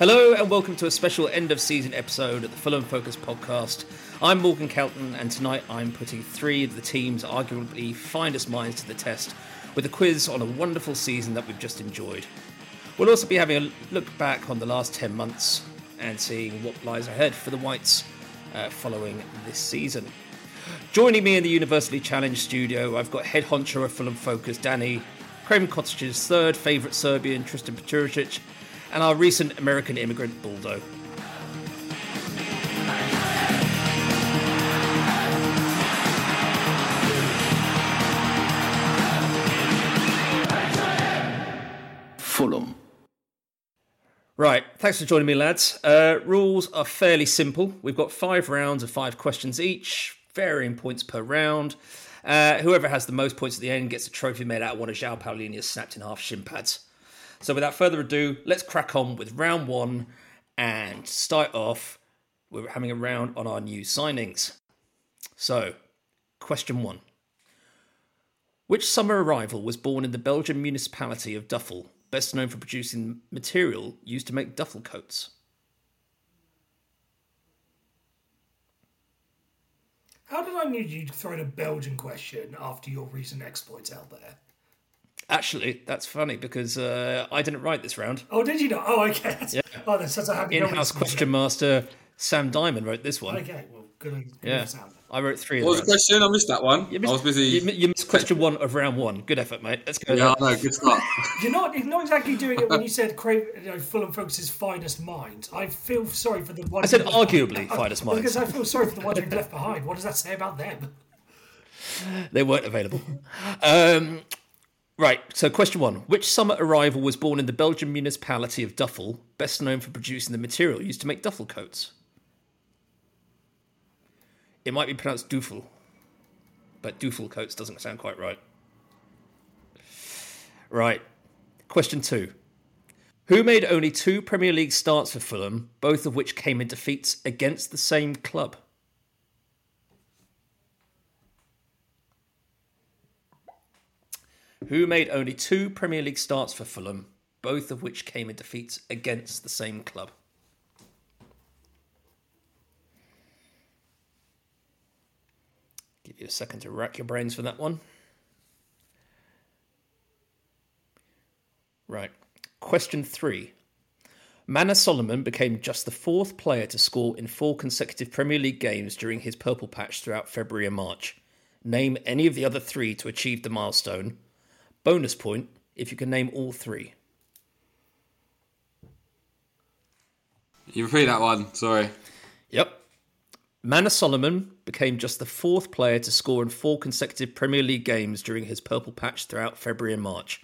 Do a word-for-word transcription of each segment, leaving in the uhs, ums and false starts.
Hello and welcome to a special end-of-season episode of the Fulham Focus podcast. I'm Morgan Kelton and tonight I'm putting three of the team's arguably finest minds to the test with a quiz on a wonderful season that we've just enjoyed. We'll also be having a look back on the last ten months and seeing what lies ahead for the Whites uh, following this season. Joining me in the University Challenge studio, I've got head honcho of Fulham Focus, Danny, Craven Cottage's third favourite Serbian, Tristan Peturicic, and our recent American immigrant, Baldo. Fulham. Right, thanks for joining me, lads. Uh, rules are fairly simple. We've got five rounds of five questions each, varying points per round. Uh, whoever has the most points at the end gets a trophy made out of one of João Palhinha's snapped-in-half shin pads. So without further ado, let's crack on with round one and start off. We're having a round on our new signings. So, question one. Which summer arrival was born in the Belgian municipality of Duffel, best known for producing material used to make duffel coats? How did I need you to throw in a Belgian question after your recent exploits out there? Actually, that's funny because uh, I didn't write this round. Oh, did you not? Oh, okay. Yeah. Oh, that's such a happy in-house question master Sam Diamond wrote this one. Okay, well, good on yeah. Sam. I wrote three. What was the question? I missed that one. You missed, I was busy. You, you missed question one of round one. Good effort, mate. Let's go. Yeah, I know. Good start. You're not, you're not exactly doing it when you said you know, Fulham Focus's finest mind. I feel sorry for the one. I said arguably finest mind. Because I feel sorry for the ones you've left behind. What does that say about them? They weren't available. Um... Right, so question one. Which summer arrival was born in the Belgian municipality of Duffel, best known for producing the material used to make duffel coats? It might be pronounced Duffel, but duffel coats doesn't sound quite right. Right, question two. Who made only two Premier League starts for Fulham, both of which came in defeats against the same club? Who made only two Premier League starts for Fulham, both of which came in defeats against the same club? Give you a second to rack your brains for that one. Right. Question three. Manor Solomon became just the fourth player to score in four consecutive Premier League games during his purple patch throughout February and March. Name any of the other three to achieve the milestone. Bonus point if you can name all three. You repeat that one, sorry. Yep. Manor Solomon became just the fourth player to score in four consecutive Premier League games during his purple patch throughout February and March.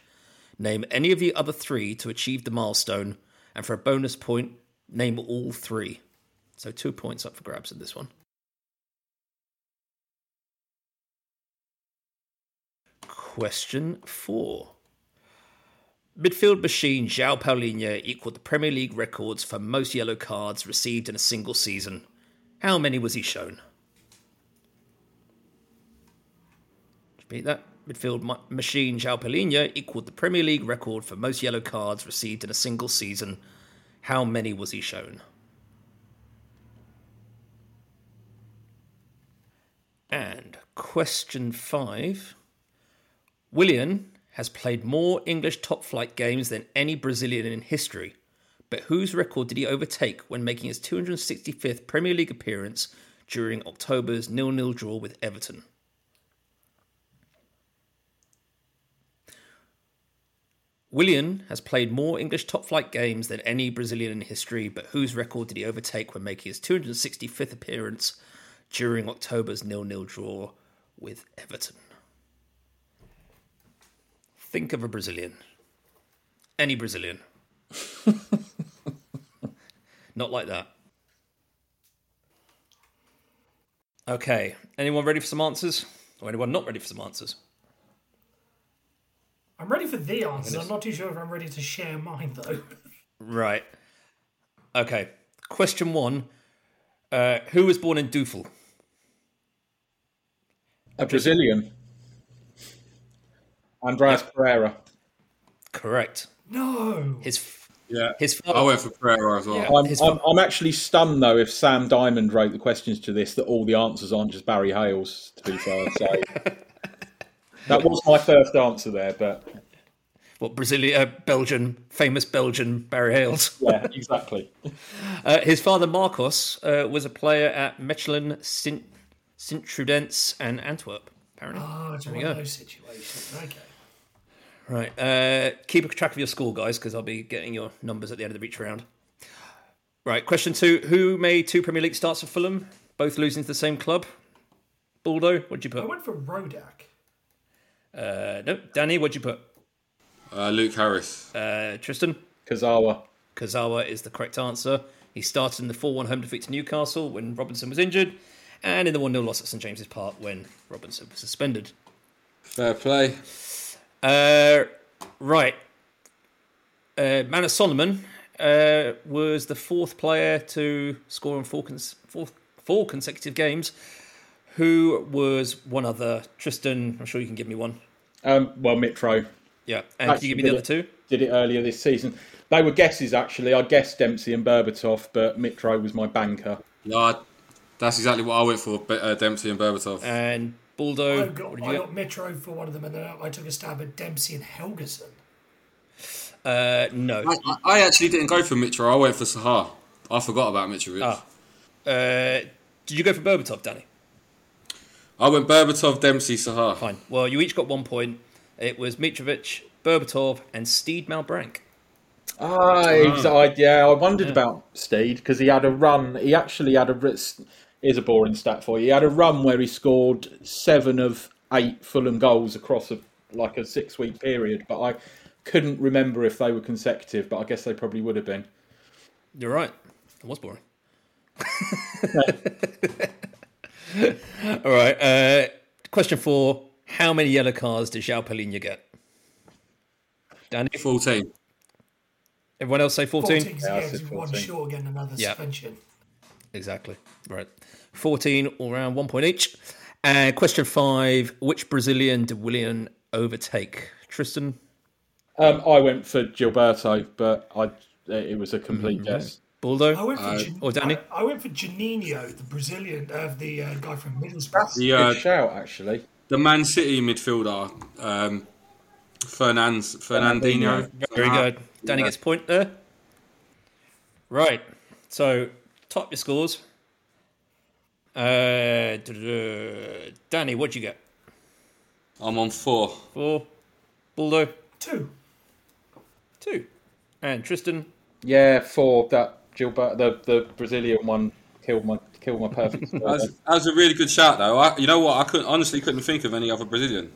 Name any of the other three to achieve the milestone, and for a bonus point, name all three. So two points up for grabs in this one. Question four. Midfield machine João Palhinha equalled the Premier League records for most yellow cards received in a single season. How many was he shown? Repeat that. Midfield ma- machine João Palhinha equalled the Premier League record for most yellow cards received in a single season. How many was he shown? And question five. Willian has played more English top-flight games than any Brazilian in history, but whose record did he overtake when making his two hundred sixty-fifth Premier League appearance during October's nil-nil draw with Everton? Willian has played more English top-flight games than any Brazilian in history, but whose record did he overtake when making his two hundred sixty-fifth appearance during October's nil-nil draw with Everton? Think of a Brazilian. Any Brazilian. Not like that. Okay. Anyone ready for some answers? Or anyone not ready for some answers? I'm ready for the answers. I'm not too sure if I'm ready to share mine, though. Right. Okay. Question one. Uh, who was born in Duffel? A Brazilian. Andreas Pereira. Correct. No. His f- Yeah, his father. I went for Pereira as well. Yeah, I'm, I'm, I'm actually stunned though. If Sam Diamond wrote the questions to this, that all the answers aren't just Barry Hales. To be fair, so that was my first answer there. But what Brazilian, uh, Belgian, famous Belgian Barry Hales? Yeah, exactly. uh, his father Marcos uh, was a player at Mechelen, Sint Trudenz, and Antwerp. Apparently, oh, it's one of those situations. Okay. Right, uh, keep track of your score, guys, because I'll be getting your numbers at the end of the reach round. Right, question two. Who made two Premier League starts for Fulham, both losing to the same club? Baldo, what'd you put? I went for Rodak. Uh, no, Danny, what'd you put? Uh, Luke Harris. Uh, Tristan? Kazawa. Kazawa is the correct answer. He started in the four one home defeat to Newcastle when Robinson was injured, and in the one nil loss at St James's Park when Robinson was suspended. Fair play. Uh, right. Uh, Manor Solomon uh, was the fourth player to score in four, cons- four, four consecutive games. Who was one other? Tristan, I'm sure you can give me one. Um, well, Mitro. Yeah, and actually, can you give me the other two? It, did it earlier this season. They were guesses, actually. I guessed Dempsey and Berbatov, but Mitro was my banker. No, I, that's exactly what I went for, uh, Dempsey and Berbatov. And... Baldo, I got, I got Metro for one of them, and then I took a stab at Dempsey and Helgerson. Uh, no, I, I actually didn't go for Mitro. I went for Sahar. I forgot about Mitrovic. Ah. Uh, did you go for Berbatov, Danny? I went Berbatov, Dempsey, Sahar. Fine. Well, you each got one point. It was Mitrovic, Berbatov, and Steed Malbrank. Ah, oh. I, yeah, I wondered yeah. about Steed because he had a run. He actually had a. Here's a boring stat for you. He had a run where he scored seven of eight Fulham goals across a, like a six-week period, but I couldn't remember if they were consecutive, but I guess they probably would have been. You're right. It was boring. All right. Uh, question four. How many yellow cards did João Palhinha get? Danny? fourteen. Everyone else say fourteen? fourteen, yeah, yeah, fourteen. One short and another yeah. suspension. Exactly. Right. fourteen all round, one point each. And uh, question five, which Brazilian did Willian overtake? Tristan? Um, I went for Gilberto, but I it was a complete mm-hmm. guess. Baldo? I went for uh, Gen- or Danny? I, I went for Janino, the Brazilian, uh, the uh, guy from Middlesbrough. The, uh, Good shout, actually. The Man City midfielder, um, Fernandes, Fernandinho. Very good. Danny yeah. gets a point there. Right. So... Top your scores. Uh, Danny, what'd you get? I'm on four. Four. Baldo? Two. Two. And Tristan? Yeah, four. That Gilbert, the, the Brazilian one killed my killed my perfect score. that, was, that was a really good shout, though. I, you know what? I couldn't honestly couldn't think of any other Brazilian.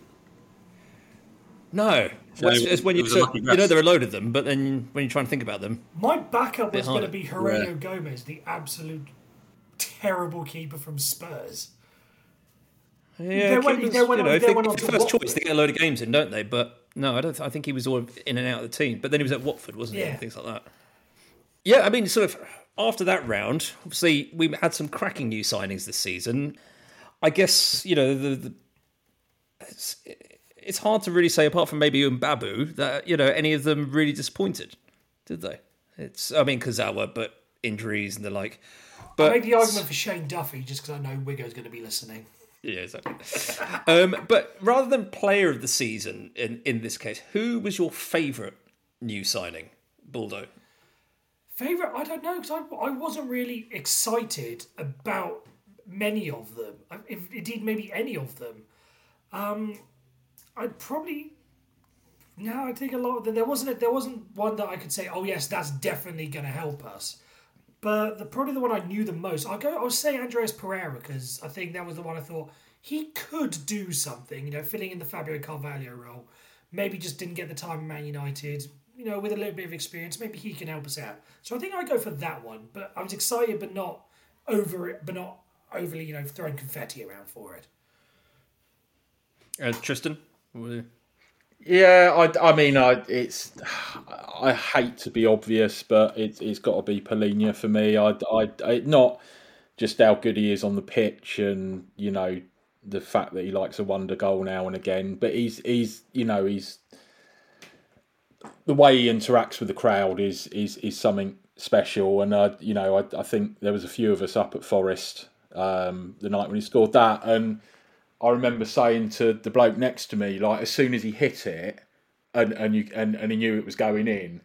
No. So it's, it's when it you, took, you know there are a load of them, but then when you're trying to think about them... My backup was going to be Herrero yeah. Gomez, the absolute terrible keeper from Spurs. Yeah, they went, keepers, they went, you know, they went on to first Watford. Choice to get a load of games in, don't they? But no, I don't. I think he was all in and out of the team. But then he was at Watford, wasn't yeah. he? And things like that. Yeah, I mean, sort of after that round, obviously we had some cracking new signings this season. I guess, you know, the... the it's, it, It's hard to really say, apart from maybe Mbabu, that you know any of them really disappointed, did they? It's I mean Kazawa, but injuries and the like. But I made the argument for Shane Duffy just because I know Wiggo's going to be listening. Yeah, exactly. um, but rather than player of the season in, in this case, who was your favourite new signing, Baldo? Favourite? I don't know because I I wasn't really excited about many of them. If, indeed, maybe any of them. Um. I'd probably no. I think a lot of them. There wasn't. A, there wasn't one that I could say, "Oh yes, that's definitely going to help us." But the probably the one I knew the most. I go. I'll say Andreas Pereira because I think that was the one I thought he could do something. You know, filling in the Fabio Carvalho role. Maybe just didn't get the time at Man United. You know, with a little bit of experience, maybe he can help us out. So I think I go for that one. But I was excited, but not over it. But not overly, you know, throwing confetti around for it. Uh, Tristan. Yeah, I, I mean, I it's I hate to be obvious, but it's it's got to be Palhinha for me. I, I, I not just how good he is on the pitch, and you know the fact that he likes a wonder goal now and again. But he's he's you know he's the way he interacts with the crowd is is is something special. And uh, you know, I, I think there was a few of us up at Forest um, the night when he scored that, and I remember saying to the bloke next to me, like, as soon as he hit it, and and you and, and he knew it was going in,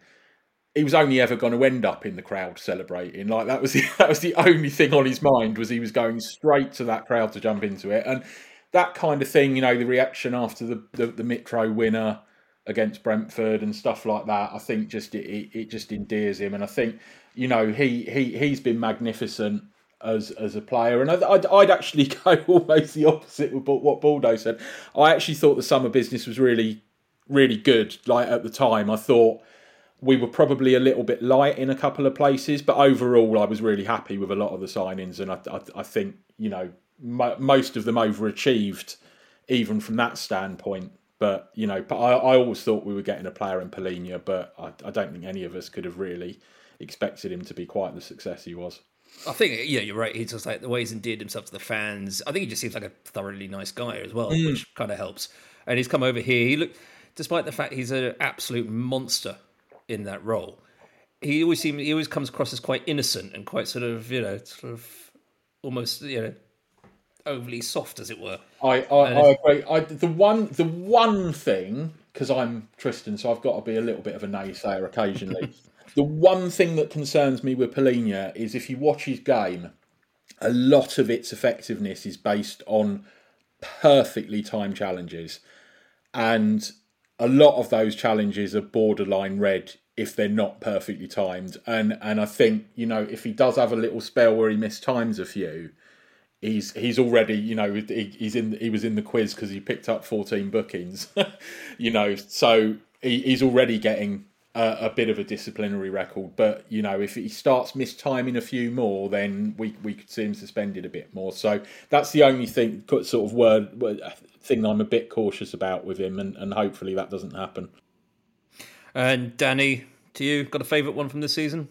he was only ever going to end up in the crowd celebrating. Like, that was the, that was the only thing on his mind, was he was going straight to that crowd to jump into it. And that kind of thing, you know, the reaction after the the, the Mitro winner against Brentford and stuff like that, I think just it, it, it just endears him. And I think, you know, he he he's been magnificent as as a player. And I'd, I'd, I'd actually go almost the opposite with what Baldo said. I actually thought the summer business was really, really good. Like, at the time, I thought we were probably a little bit light in a couple of places, but overall I was really happy with a lot of the signings. And I, I, I think, you know, mo- most of them overachieved, even from that standpoint. But, you know, I, I always thought we were getting a player in Palhinha, but I, I don't think any of us could have really expected him to be quite the success he was. I think, yeah, you're right. He's just like, the way he's endeared himself to the fans. I think he just seems like a thoroughly nice guy as well, mm. which kind of helps. And he's come over here. He looked, despite the fact he's an absolute monster in that role, he always seems he always comes across as quite innocent and quite sort of, you know, sort of almost, you know, overly soft, as it were. I I, I agree. I, the one the one thing, because I'm Tristan, so I've got to be a little bit of a naysayer occasionally. The one thing that concerns me with Palhinha is, if you watch his game, a lot of its effectiveness is based on perfectly timed challenges, and a lot of those challenges are borderline red if they're not perfectly timed. And and I think, you know, if he does have a little spell where he mistimes a few, he's he's already, you know, he, he's in he was in the quiz because he picked up fourteen bookings, you know, so he, he's already getting a, a bit of a disciplinary record. But, you know, if he starts mistiming a few more, then we we could see him suspended a bit more. So that's the only thing, sort of word thing I'm a bit cautious about with him, and, and hopefully that doesn't happen. And Danny, do you got a favourite one from this season?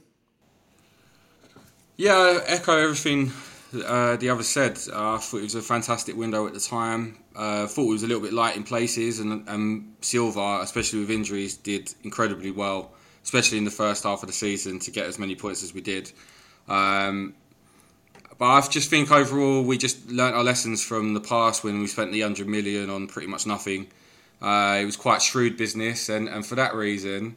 Yeah, I echo everything Uh, the others said. uh, I thought it was a fantastic window at the time. Uh, thought it was a little bit light in places, and, and Silva, especially with injuries, did incredibly well, especially in the first half of the season, to get as many points as we did. Um, but I just think overall we just learnt our lessons from the past when we spent the one hundred million on pretty much nothing. Uh, it was quite shrewd business, and, and for that reason,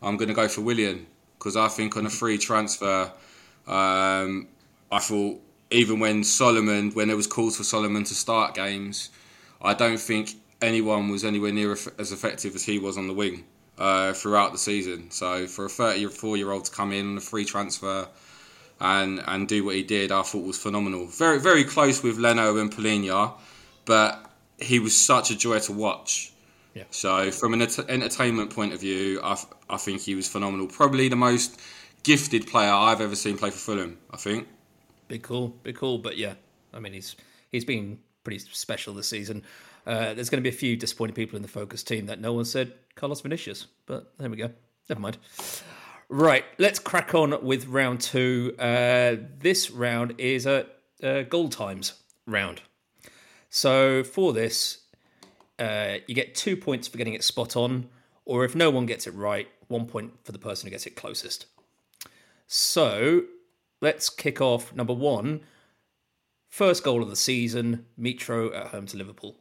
I'm going to go for Willian, because I think on a free transfer, um, I thought, even when Solomon, when there was calls for Solomon to start games, I don't think anyone was anywhere near as effective as he was on the wing uh, throughout the season. So for a thirty-four-year-old to come in on a free transfer and and do what he did, I thought was phenomenal. Very, very close with Leno and Palhinha, but he was such a joy to watch. Yeah. So from an entertainment point of view, I, I think he was phenomenal. Probably the most gifted player I've ever seen play for Fulham, I think. Big call, big call. But yeah, I mean, he's he's been pretty special this season. Uh, there's going to be a few disappointed people in the focus team that no one said Carlos Vinicius, but there we go. Never mind. Right, let's crack on with round two. Uh, this round is a, a goal times round. So for this, uh, you get two points for getting it spot on, or if no one gets it right, one point for the person who gets it closest. So let's kick off. Number one, first goal of the season, Mitro at home to Liverpool.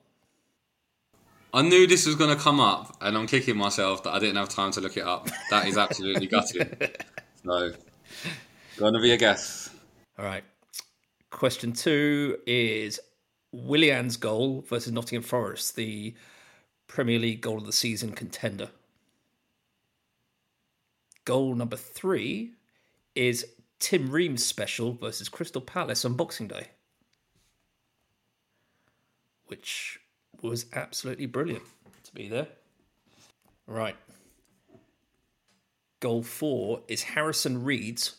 I knew this was going to come up, and I'm kicking myself that I didn't have time to look it up. That is absolutely gutting. So, going to be a guess. All right. Question two is Willian's goal versus Nottingham Forest, the Premier League goal of the season contender. Goal number three is Tim Reams special versus Crystal Palace on Boxing Day, which was absolutely brilliant to be there. Right. Goal four is Harrison Reed's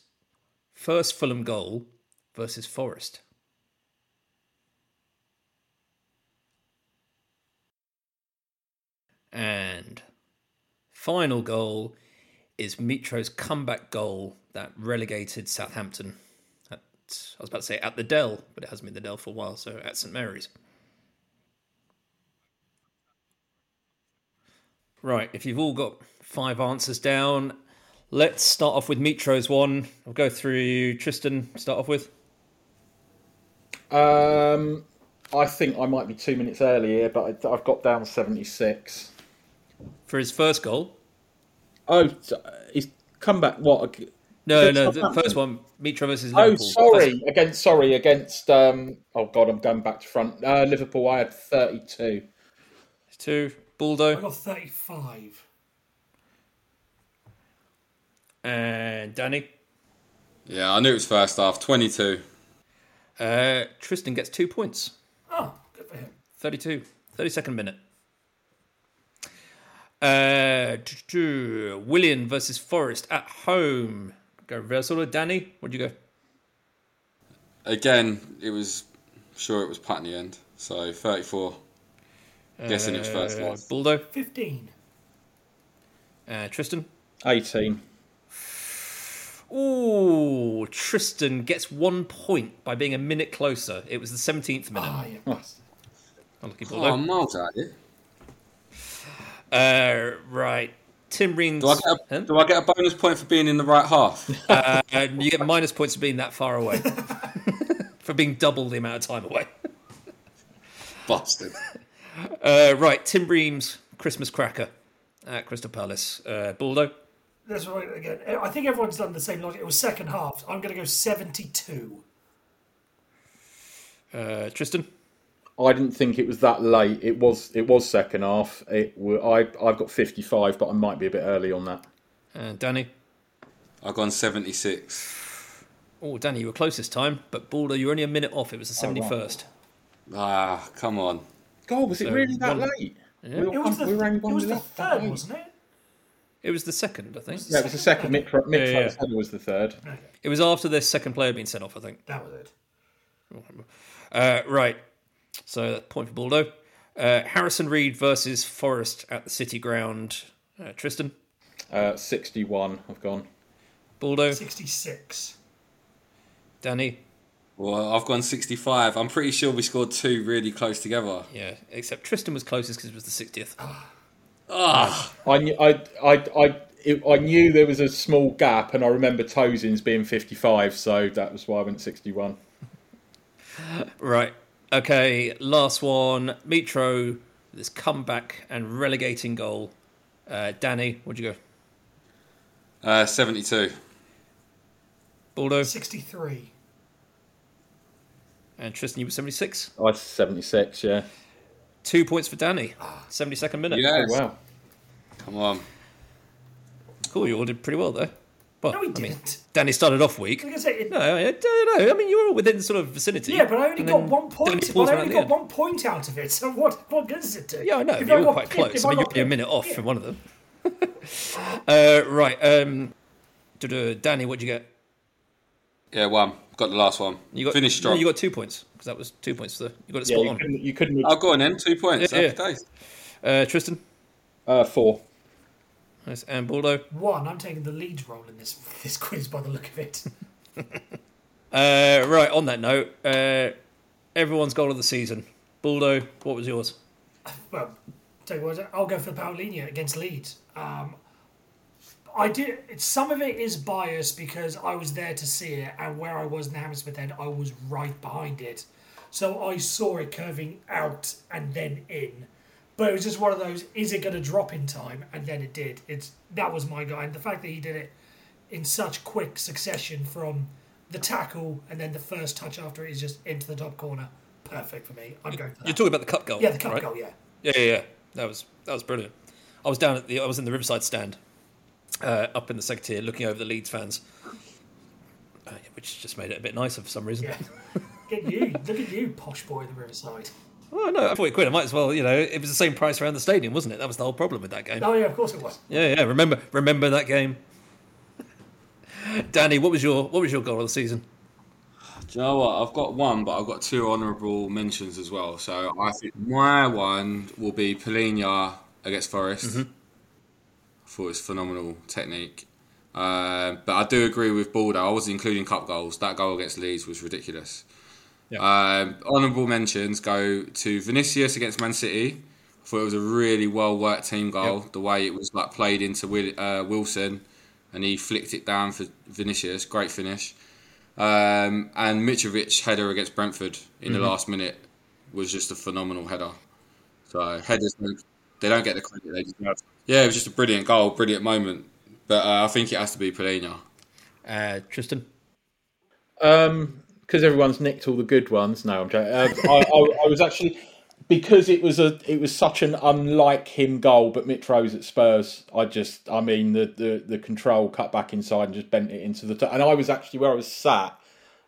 first Fulham goal versus Forest. And final goal is Mitro's comeback goal that relegated Southampton at, I was about to say at the Dell, but it hasn't been the Dell for a while, so at St Mary's. Right, if you've all got five answers down, let's start off with Mitro's one. I'll go through Tristan, start off with. Um, I think I might be two minutes early here, but I've got down seventy-six. For his first goal? Oh, he's come back, what? No, no, the first one, Mitro versus Liverpool. Oh, sorry, against, sorry, against, um, oh God, I'm going back to front. Uh, Liverpool, I had thirty-two. Two, Baldo. I got thirty-five. And Danny? Yeah, I knew it was first half, twenty-two. Uh, Tristan gets two points. Oh, good for him. thirty-two, thirty-second minute. Uh, Willian versus Forest at home. Go reverse order. Danny, where'd you go? Again, it was sure it was Pat in the end. So thirty-four. Uh, Guessing it was first half. Baldo, fifteen. Uh, Tristan, eighteen. Ooh, Tristan gets one point by being a minute closer. It was the seventeenth minute. Oh, yeah. Oh. Unlucky Baldo. Oh, I'm miles at it. Uh, right, Tim Reams. Do I, a, do I get a bonus point for being in the right half? Uh, you get minus points for being that far away, for being double the amount of time away. Bastard. Uh, right, Tim Reams, Christmas cracker at Crystal Palace. Uh, Baldo. That's right again. I think everyone's done the same logic. It was second half. I'm going to go seventy-two. Uh, Tristan. I didn't think it was that late. It was it was second half. It were, I, I've got fifty-five, but I might be a bit early on that. Uh, Danny? I've gone seventy-six. Oh, Danny, you were close this time, but Baldo, you were only a minute off. It was the seventy-first. Oh, right. Ah, come on. God, was so it really that one, late? Yeah. We were, it was the, we were only one it was the third, wasn't it? It was the second, I think. Yeah, it was the second. Mick Mitro- yeah, yeah, yeah. was the third. Okay. It was after their second player being sent off, I think. That was it. Uh, right. So, point for Baldo. Uh, Harrison Reed versus Forest at the City Ground. Uh, Tristan? Uh, sixty-one, I've gone. Baldo? sixty-six. Danny? Well, I've gone sixty-five. I'm pretty sure we scored two really close together. Yeah, except Tristan was closest because it was the sixtieth. Ah! I, knew, I, I, I, it, I knew there was a small gap, and I remember Tozin's being fifty-five, so that was why I went sixty-one. Right. Okay, last one. Mitro, this comeback and relegating goal. Uh, Danny, where'd you go? Uh, seventy-two. Baldo? sixty-three. And Tristan, you were seventy-six? I was seventy-six, yeah. Two points for Danny. seventy-second minute. Yes. Oh, wow. Come on. Cool, you all did pretty well there. Well, no, he didn't. I mean, Danny started off weak. I was gonna say, it, no, I don't know. I mean, you were all within sort of vicinity. Yeah, but I only got one point. Well, I only got one point out of it. So what? What good does it do? Yeah, I know. If you're all quite close. I mean, you're a minute off from one of them. uh, right, um, Danny, what'd you get? Yeah, one. Got the last one. You got, finished strong. No, you got two points because that was two points. For the, you got it spot yeah, you on. Couldn't, you couldn't. I'll go on then. Two points. Yeah, yeah. Uh, Tristan, uh, four. Nice. And Baldo? One. I'm taking the Leeds role in this this quiz by the look of it. uh, right, on that note, uh, everyone's goal of the season. Baldo, what was yours? Well, take what I'll go for Paulinho against Leeds. Um, I did. Some of it is biased because I was there to see it, and where I was in the Hammersmith end, I was right behind it. So I saw it curving out and then in. But it was just one of those, is it going to drop in time? And then it did. It's that was my guy. And the fact that he did it in such quick succession from the tackle and then the first touch after it is just into the top corner. Perfect for me. I'm going for that. You're talking about the cup goal. Yeah, the cup right? goal, yeah. Yeah, yeah, yeah. That was that was brilliant. I was down at the I was in the Riverside stand, uh, up in the second tier, looking over the Leeds fans. Uh, which just made it a bit nicer for some reason. Yeah. Get you. Look at you, posh boy in the Riverside. Oh no, I thought quid. I might as well, you know, it was the same price around the stadium, wasn't it? That was the whole problem with that game. Oh yeah, of course it was. Yeah, yeah, remember remember that game. Danny, what was your what was your goal of the season? Do you know what? I've got one, but I've got two honourable mentions as well. So I think my one will be Palhinha against Forest. Mm-hmm. I thought it was phenomenal technique. Uh, but I do agree with Baldo. I wasn't including cup goals. That goal against Leeds was ridiculous. Yeah. Um, honourable mentions go to Vinicius against Man City. I thought it was a really well-worked team goal. Yep. The way it was like played into Will, uh, Wilson, and he flicked it down for Vinicius. Great finish. Um, and Mitrovic's header against Brentford in mm-hmm. the last minute was just a phenomenal header. So headers, they don't get the credit they deserve. Yeah, it was just a brilliant goal, brilliant moment. But uh, I think it has to be Palhinha. Uh, Tristan? Um, because everyone's nicked all the good ones. No, I'm joking. Uh, I, I, I was actually... Because it was a, it was such an unlike him goal, but Mitro's at Spurs. I just, I mean, the, the, the control cut back inside and just bent it into the top. And I was actually, where I was sat,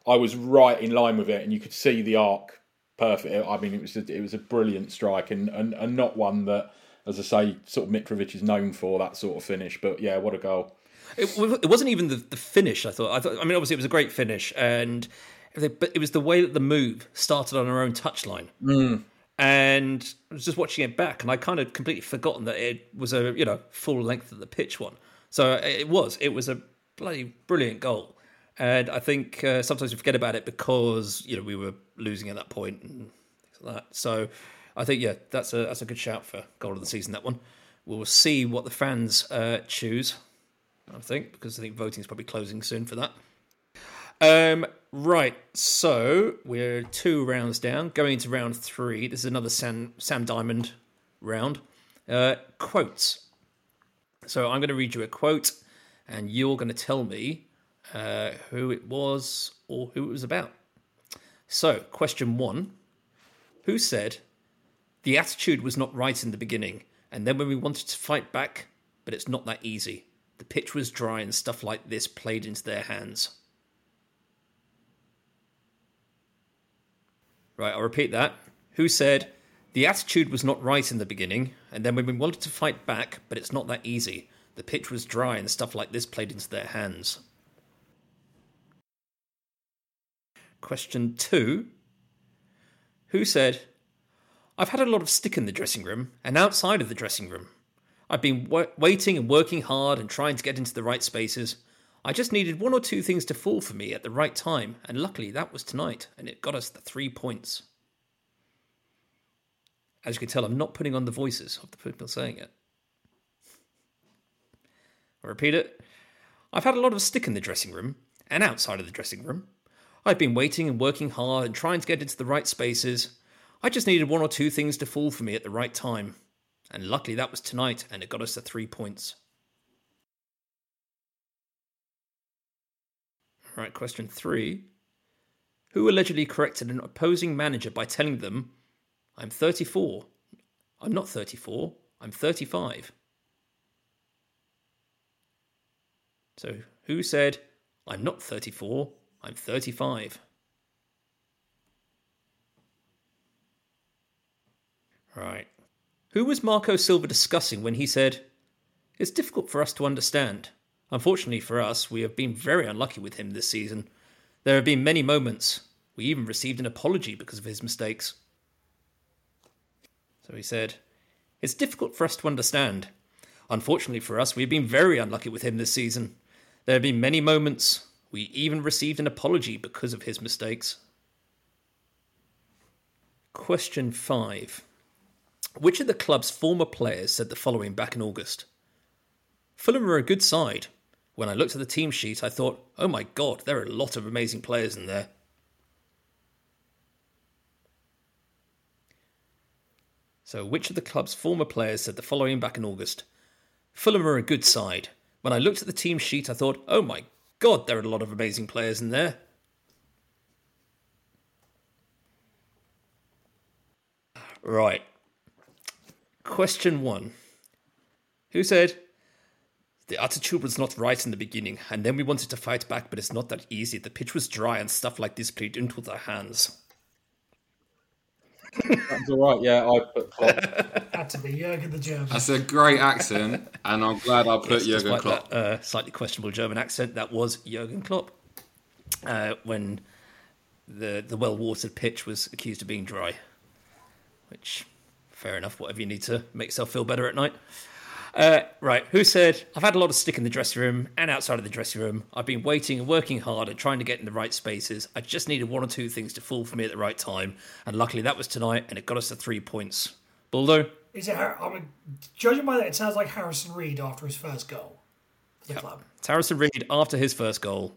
I was right in line with it, and you could see the arc perfect. I mean, it was a, it was a brilliant strike, and, and, and not one that, as I say, sort of Mitrovic is known for, that sort of finish. But yeah, what a goal! It, it wasn't even the, the finish. I thought. I thought. I mean, obviously, it was a great finish, and but it was the way that the move started on her own touchline. Mm. And I was just watching it back, and I kind of completely forgotten that it was a, you know, full length of the pitch one. So it was, it was a bloody brilliant goal. And I think uh, sometimes we forget about it because, you know, we were losing at that point and things like that. So I think, yeah, that's a that's a good shout for goal of the season, that one. We'll see what the fans uh, choose, I think, because I think voting is probably closing soon for that. Um, right, so we're two rounds down, going into round three. This is another Sam, Sam Diamond round. Uh, quotes. So I'm going to read you a quote, and you're going to tell me uh, who it was or who it was about. So, question one. Who said, the attitude was not right in the beginning, and then when we wanted to fight back, but it's not that easy. The pitch was dry and stuff like this played into their hands. Right, I'll repeat that. Who said, the attitude was not right in the beginning, and then when we wanted to fight back, but it's not that easy. The pitch was dry and stuff like this played into their hands. Question two. Who said, I've had a lot of stick in the dressing room and outside of the dressing room. I've been wa- waiting and working hard and trying to get into the right spaces. I just needed one or two things to fall for me at the right time, and luckily that was tonight, and it got us the three points. As you can tell, I'm not putting on the voices of the people saying it. I'll repeat it. I've had a lot of stick in the dressing room, and outside of the dressing room. I've been waiting and working hard and trying to get into the right spaces. I just needed one or two things to fall for me at the right time, and luckily that was tonight, and it got us the three points. Right, question three. Who allegedly corrected an opposing manager by telling them, I'm thirty-four. I'm not thirty-four. I'm thirty-five. So who said, I'm not thirty-four. I'm thirty-five. Right. Who was Marco Silva discussing when he said, it's difficult for us to understand. Unfortunately for us, we have been very unlucky with him this season. There have been many moments. We even received an apology because of his mistakes. So he said, it's difficult for us to understand. Unfortunately for us, we have been very unlucky with him this season. There have been many moments. We even received an apology because of his mistakes. Question five. Which of the club's former players said the following back in August? Fulham are a good side. When I looked at the team sheet, I thought, oh my God, there are a lot of amazing players in there. So which of the club's former players said the following back in August? Fulham are a good side. When I looked at the team sheet, I thought, oh my God, there are a lot of amazing players in there. Right. Question one. Who said... The attitude was not right in the beginning, and then we wanted to fight back, but it's not that easy. The pitch was dry, and stuff like this played into their hands. That's all right, yeah. I put had to be Jürgen the German. That's a great accent, and I'm glad I put yes, Jürgen Klopp. That, uh, slightly questionable German accent. That was Jürgen Klopp uh, when the the well-watered pitch was accused of being dry. Which, fair enough. Whatever you need to make yourself feel better at night. Uh, right, who said, I've had a lot of stick in the dressing room and outside of the dressing room. I've been waiting and working hard and trying to get in the right spaces. I just needed one or two things to fall for me at the right time. And luckily that was tonight, and it got us the three points. Baldo? Is it? I mean, judging by that, it sounds like Harrison Reed after his first goal for the yep. club. It's Harrison Reed after his first goal.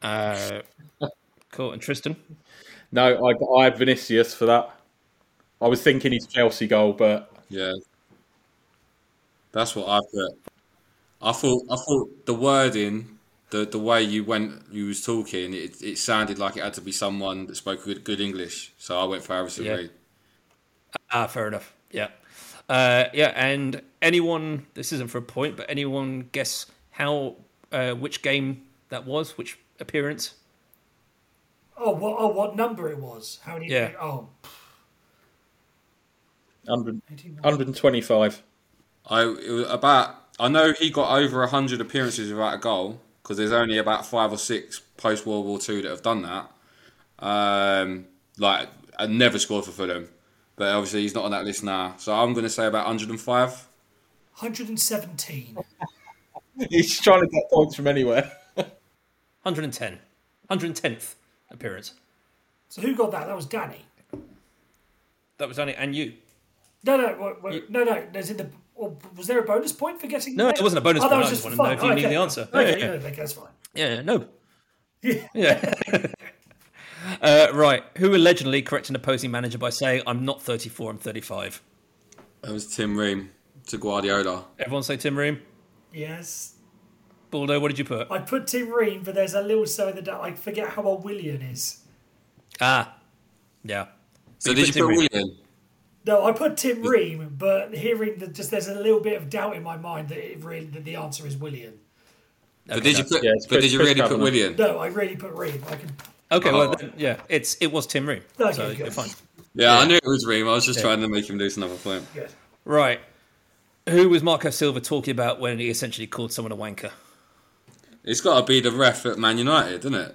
Uh, cool. And Tristan? No, I, I had Vinicius for that. I was thinking his Chelsea goal, but... Yeah. That's what I put. I thought I thought the wording, the the way you went, you was talking, it it sounded like it had to be someone that spoke good, good English. So I went for Harrison yeah. Reed. Ah, fair enough. Yeah. Uh, yeah, and anyone, this isn't for a point, but anyone guess how, uh, which game that was, which appearance? Oh, what, oh, what number it was? How many? Yeah. Oh. one hundred, one twenty-five. I it was about. I know he got over one hundred appearances without a goal because there's only about five or six post World War Two that have done that. Um, like, I never scored for Fulham, but obviously he's not on that list now. So I'm going to say about one hundred five. one hundred seventeen. He's trying to get points from anywhere. one hundred ten. one hundred tenth appearance. So who got that? That was Danny. That was Danny and you. No, no, wait, wait, you, no, no. There's in the. Or was there a bonus point for getting? No, it wasn't a bonus oh, point. Was I just wanted to know if you oh, okay. knew the answer. Okay, yeah, yeah. No, okay, that's fine. Yeah, no. Yeah. yeah. uh, right. Who allegedly corrected an opposing manager by saying, "I'm not thirty-four, I'm thirty-five"? That was Tim Ream to Guardiola. Everyone say Tim Ream. Yes. Baldo, what did you put? I put Tim Ream, but there's a little so that I forget how old Willian is. Ah. Yeah. So, so you did put you put Willian? No, I put Tim Ream, but hearing that, just there's a little bit of doubt in my mind that it really that the answer is Willian. Okay, but did you put? Yeah, but Chris, did you really Chris put Willian? No, I really put Ream. I can. Okay, oh, well, right. then, yeah, it's it was Tim Ream. Okay, so you're fine. Yeah, yeah, I knew it was Ream. I was just yeah. trying to make him lose another point. Good. Right, who was Marco Silva talking about when he essentially called someone a wanker? It's got to be the ref at Man United, isn't it?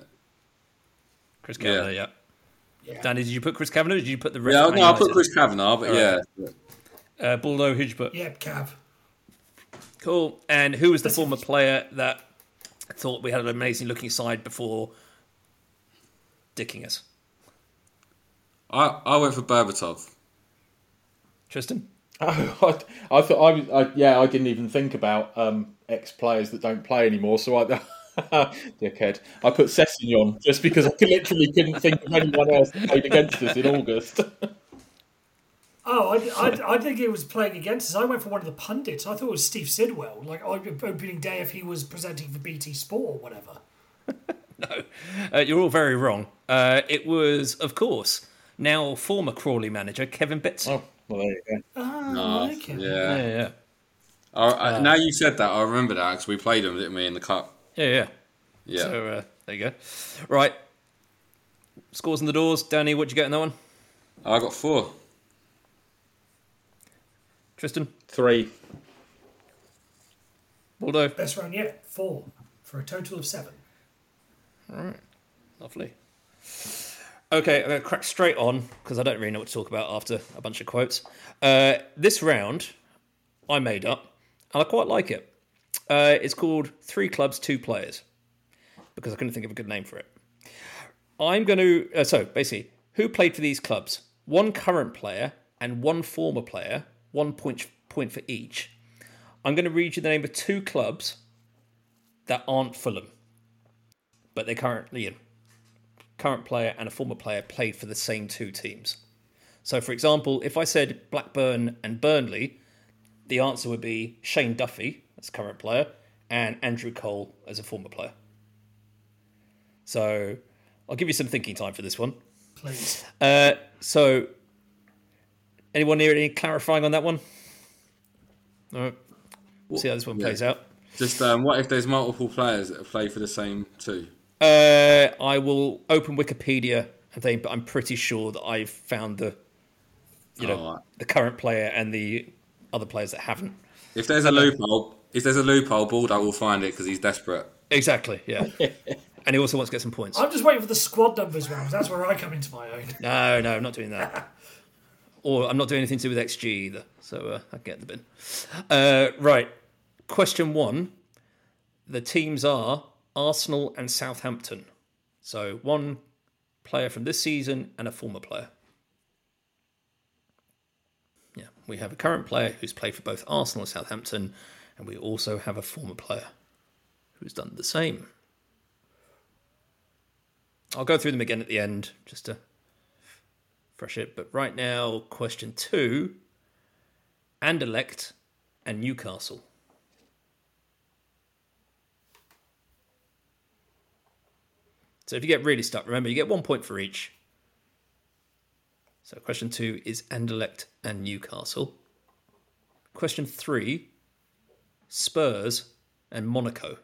Chris Kavanagh, yeah. yeah. Yeah. Danny, did you put Chris Kavanagh or did you put the ref? Yeah, no, I put Chris Kavanagh, but right. yeah. Uh, Baldo, who'd you put? Yeah, Cav. Cool. And who was the That's former it. player that thought we had an amazing looking side before dicking us? I, I went for Berbatov. Tristan? Oh, I, I thought I was, I, yeah, I didn't even think about um, ex-players that don't play anymore, so I... Dickhead. I put Sessegnon just because I literally couldn't think of anyone else that played against us in August. Oh, I, I, I think it was playing against us. I went for one of the pundits. I thought it was Steve Sidwell, like opening day if he was presenting for B T Sport or whatever. No, uh, you're all very wrong. Uh, it was, of course, now former Crawley manager Kevin Bitts. Oh, well, there you go. Ah, oh, nice. I like it. Yeah, yeah. yeah. All right, uh, now you said that, I remember that because we played him, didn't we, in the cup? Yeah, yeah. yeah. So, uh, there you go. Right. Scores on the doors. Danny, what'd you get in that one? I got four. Tristan? Three. Baldo? Best round yet. Four. For a total of seven. All right. Lovely. Okay, I'm going to crack straight on, because I don't really know what to talk about after a bunch of quotes. Uh, this round, I made up, and I quite like it. Uh, it's called Three Clubs, Two Players, because I couldn't think of a good name for it. I'm going to... Uh, so, basically, who played for these clubs? One current player and one former player, one point, point for each. I'm going to read you the name of two clubs that aren't Fulham, but they're currently in. Current player and a former player played for the same two teams. So, for example, if I said Blackburn and Burnley, the answer would be Shane Duffy, as a current player, and Andrew Cole as a former player. So I'll give you some thinking time for this one. Please. Uh, so anyone here any clarifying on that one? No. We'll what, see how this one yeah. plays out. Just um, what if there's multiple players that have played for the same two? Uh, I will open Wikipedia and think, but I'm pretty sure that I've found the you know oh, right. the current player and the other players that haven't. If there's a loophole, If there's a loophole, Baldo will find it because he's desperate. Exactly, yeah. And he also wants to get some points. I'm just waiting for the squad numbers rounds. That's where I come into my own. No, no, I'm not doing that. Or I'm not doing anything to do with X G either. So uh, I get the bin. Uh, right. Question one. The teams are Arsenal and Southampton. So one player from this season and a former player. Yeah, We have a current player who's played for both Arsenal and Southampton, and we also have a former player who's done the same. I'll go through them again at the end, just to fresh it. But right now, question two, Anderlecht and Newcastle. So if you get really stuck, remember, you get one point for each. So question two is Anderlecht and Newcastle. Question three, Spurs and Monaco.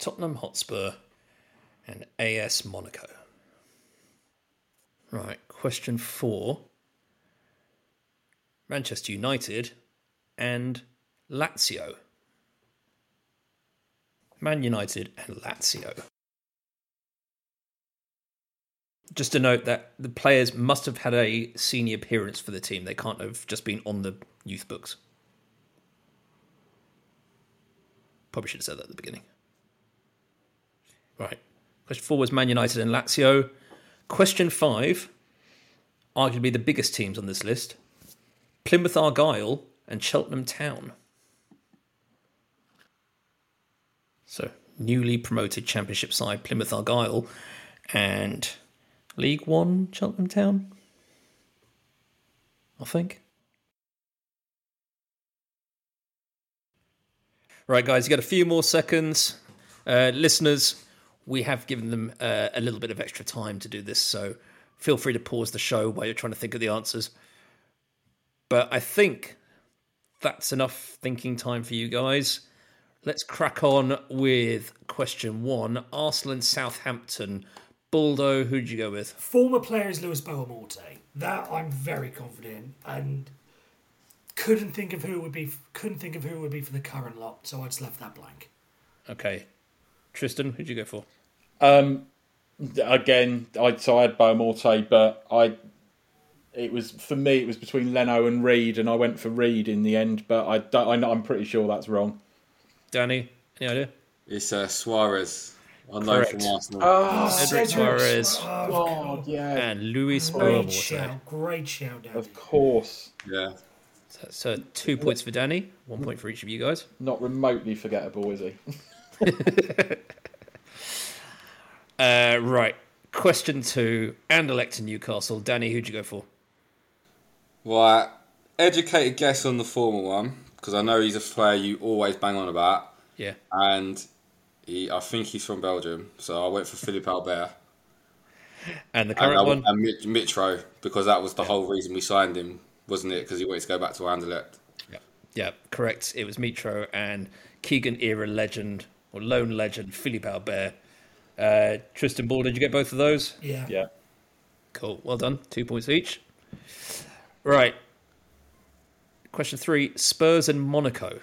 Tottenham Hotspur and A S Monaco. Right, question four, Manchester United and Lazio. Man United and Lazio. Just to note that the players must have had a senior appearance for the team. They can't have just been on the youth books. Probably should have said that at the beginning. Right. Question four was Man United and Lazio. Question five, arguably the biggest teams on this list, Plymouth Argyle and Cheltenham Town. So, newly promoted Championship side Plymouth Argyle and League One Cheltenham Town, I think. Right, guys, you got a few more seconds. Uh, listeners, we have given them uh, a little bit of extra time to do this, so feel free to pause the show while you're trying to think of the answers. But I think that's enough thinking time for you guys. Let's crack on with question one. Arsenal and Southampton. Baldo, who'd you go with? Former player is Luis Boamorte. That I'm very confident in, and couldn't think of who it would be. Couldn't think of who it would be for the current lot, so I just left that blank. Okay, Tristan, who'd you go for? Um, again, I so I had Boamorte, but I it was for me it was between Leno and Reed, and I went for Reed in the end. But I don't. I, I'm pretty sure that's wrong. Danny, any idea? It's uh, Suarez. Unknown from Arsenal. Oh, Cedric Suarez. Suarez. Oh, God, yeah. And Luis Boamorte. Great shout, Danny. Of course. Yeah. So, so two points for Danny, one point for each of you guys. Not remotely forgettable, is he? uh, right. Question two, Anderlecht and Newcastle. Danny, who'd you go for? Well, I educated guess on the former one, because I know he's a player you always bang on about. Yeah. And he, I think he's from Belgium, so I went for Philippe Albert. And the current and one? And Mitro, because that was the yeah. whole reason we signed him, wasn't it? Because he wanted to go back to Anderlecht. Yeah, yeah, correct. It was Mitro and Keegan-era legend, or lone legend, Philippe Albert. Uh, Tristan, Ball, did you get both of those? Yeah. Yeah. Cool, well done. Two points each. Right. Question three, Spurs and Monaco.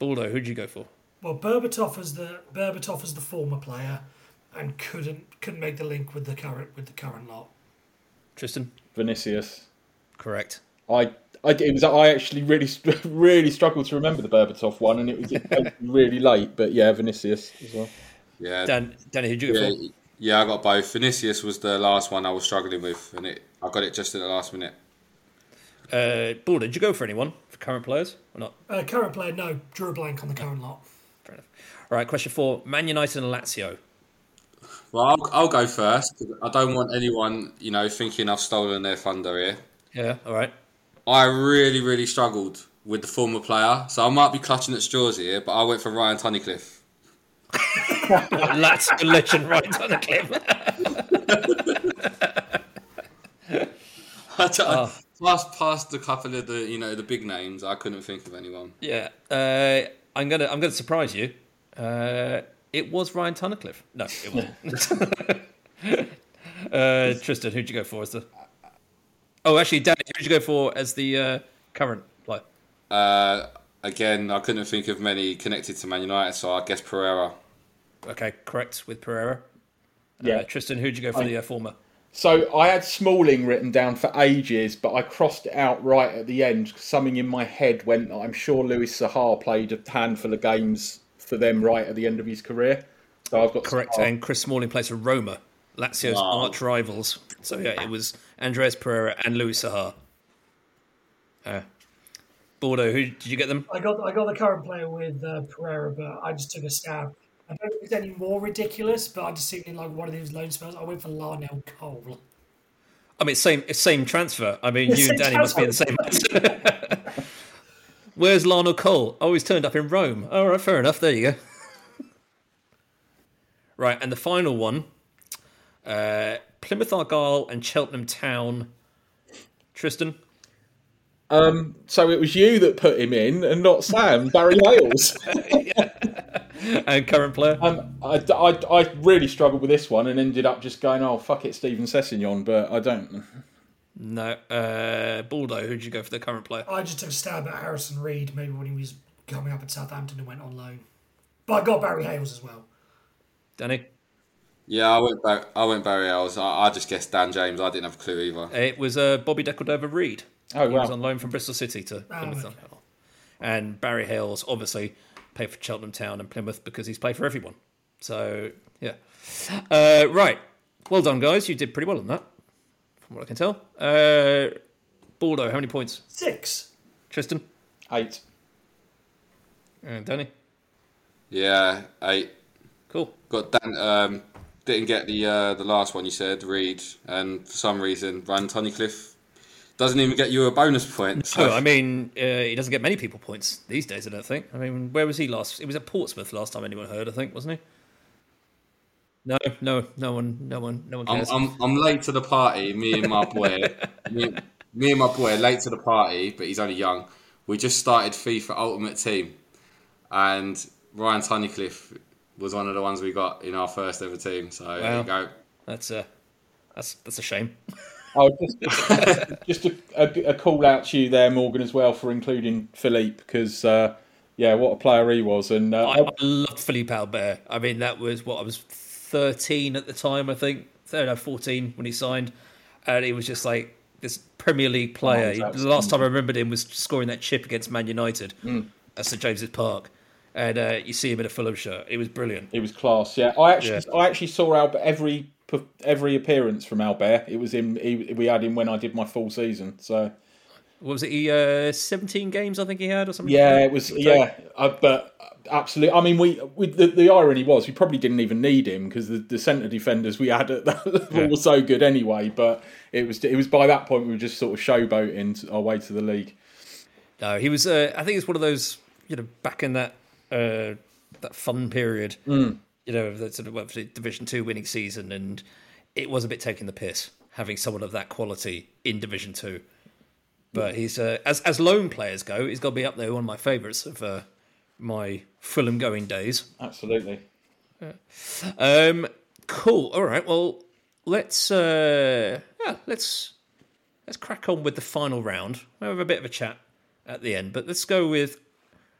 Baldo, who'd you go for? Well, Berbatov is the Berbatov is the former player, and couldn't couldn't make the link with the current with the current lot. Tristan, Vinicius, correct. I, I it was I actually really really struggled to remember the Berbatov one, and it was really late. But yeah, Vinicius as well. Yeah, Dan, Danny, who'd you go yeah, for? Yeah, I got both. Vinicius was the last one I was struggling with, and it I got it just at the last minute. Uh, Baldo, did you go for anyone for current players or not? Uh, current player, no. Drew a blank on the current lot. Fair enough. All right, question four: Man United and Lazio. Well, I'll, I'll go first. I don't want anyone, you know, thinking I've stolen their thunder here. Yeah. All right. I really, really struggled with the former player, so I might be clutching at straws here. But I went for Ryan Tunnicliffe. Lazio legend Ryan Tunnicliffe. I don't, oh. Past past a couple of the you know the big names, I couldn't think of anyone. Yeah, uh, I'm gonna I'm gonna surprise you. Uh, it was Ryan Tunnicliffe. No, it wasn't. uh, Tristan, who'd you go for as the? Oh, actually, Danny, who'd you go for as the uh, current player? Uh, again, I couldn't think of many connected to Man United, so I guess Pereira. Okay, correct with Pereira. Yeah, uh, Tristan, who'd you go for I... the uh, former? So I had Smalling written down for ages, but I crossed it out right at the end. Something in my head went, I'm sure Louis Sahar played a handful of games for them right at the end of his career. So I've got correct, Sahar. And Chris Smalling plays for Roma, Lazio's wow. arch rivals. So yeah, it was Andreas Pereira and Louis Sahar. Uh, Baldo, who did you get them? I got I got the current player with uh, Pereira, but I just took a stab. I don't think it's any more ridiculous, but I just seen in like one of these loan spells. I went for Larnell Cole. I mean, same same transfer. I mean, you and Danny must be in the same. Where's Larnell Cole? Oh, he's turned up in Rome. All right, fair enough. There you go. Right, and the final one: uh, Plymouth Argyle and Cheltenham Town. Tristan. Um, so it was you that put him in, and not Sam Barry Hales. And current player. Um, I, I, I really struggled with this one and ended up just going, oh fuck it, Stephen Sessignon, but I don't. No, uh, Baldo. Who did you go for the current player? I just took a stab at Harrison Reed, maybe when he was coming up at Southampton and went on loan. But I got Barry Hales as well. Danny. Yeah, I went. Bar- I went Barry Hales. I, I just guessed Dan James. I didn't have a clue either. It was uh, Bobby Decordova Reed. Oh, he wow. was on loan from Bristol City to oh, Plymouth. Okay. And Barry Hales obviously played for Cheltenham Town and Plymouth because he's played for everyone. So, yeah. Uh, right. Well done, guys. You did pretty well on that, from what I can tell. Uh, Baldo, how many points? Six. Tristan? Eight. And Danny? Yeah, eight. Cool. Got Dan... Um, didn't get the uh, the last one you said, Reed. And for some reason, Ryan Tunnicliffe doesn't even get you a bonus point. So. No, I mean, uh, he doesn't get many people points these days, I don't think. I mean, where was he last? It was at Portsmouth last time anyone heard, I think, wasn't he? No, no, no one, no one, no one cares. I'm, I'm, I'm late to the party, me and my boy. me, me and my boy are late to the party, but he's only young. We just started FIFA Ultimate Team, and Ryan Tunnicliffe was one of the ones we got in our first ever team. So wow. There you go. That's a, that's, that's a shame. Oh, just just a, a, a call out to you there, Morgan, as well, for including Philippe, because, uh, yeah, what a player he was. And uh, I, I loved Philippe Albert. I mean, that was, what, I was thirteen at the time, I think. No, fourteen when he signed. And he was just like this Premier League player. Oh, the last time I remembered him was scoring that chip against Man United mm. at St James's Park. And uh, you see him in a Fulham shirt. It was brilliant. It was class, yeah. I actually, yeah. I actually saw Albert every... every appearance from Albert. It was him. He, we had him when I did my full season. So, what was it? He uh, seventeen games, I think he had, or something. Yeah, like it was. Yeah, I, but absolutely. I mean, we, we the, the irony was we probably didn't even need him because the, the centre defenders we had at that level yeah. were so good anyway. But it was it was by that point we were just sort of showboating our way to the league. No, he was. Uh, I think it's one of those. You know, back in that uh, that fun period. Mm. You know, the sort of Division Two winning season, and it was a bit taking the piss having someone of that quality in Division Two. But he's uh, as as loan players go, he's got to be up there. One of my favourites of uh, my Fulham going days. Absolutely. Yeah. Um, cool. All right. Well, let's uh, yeah, let's let's crack on with the final round. We'll have a bit of a chat at the end, but let's go with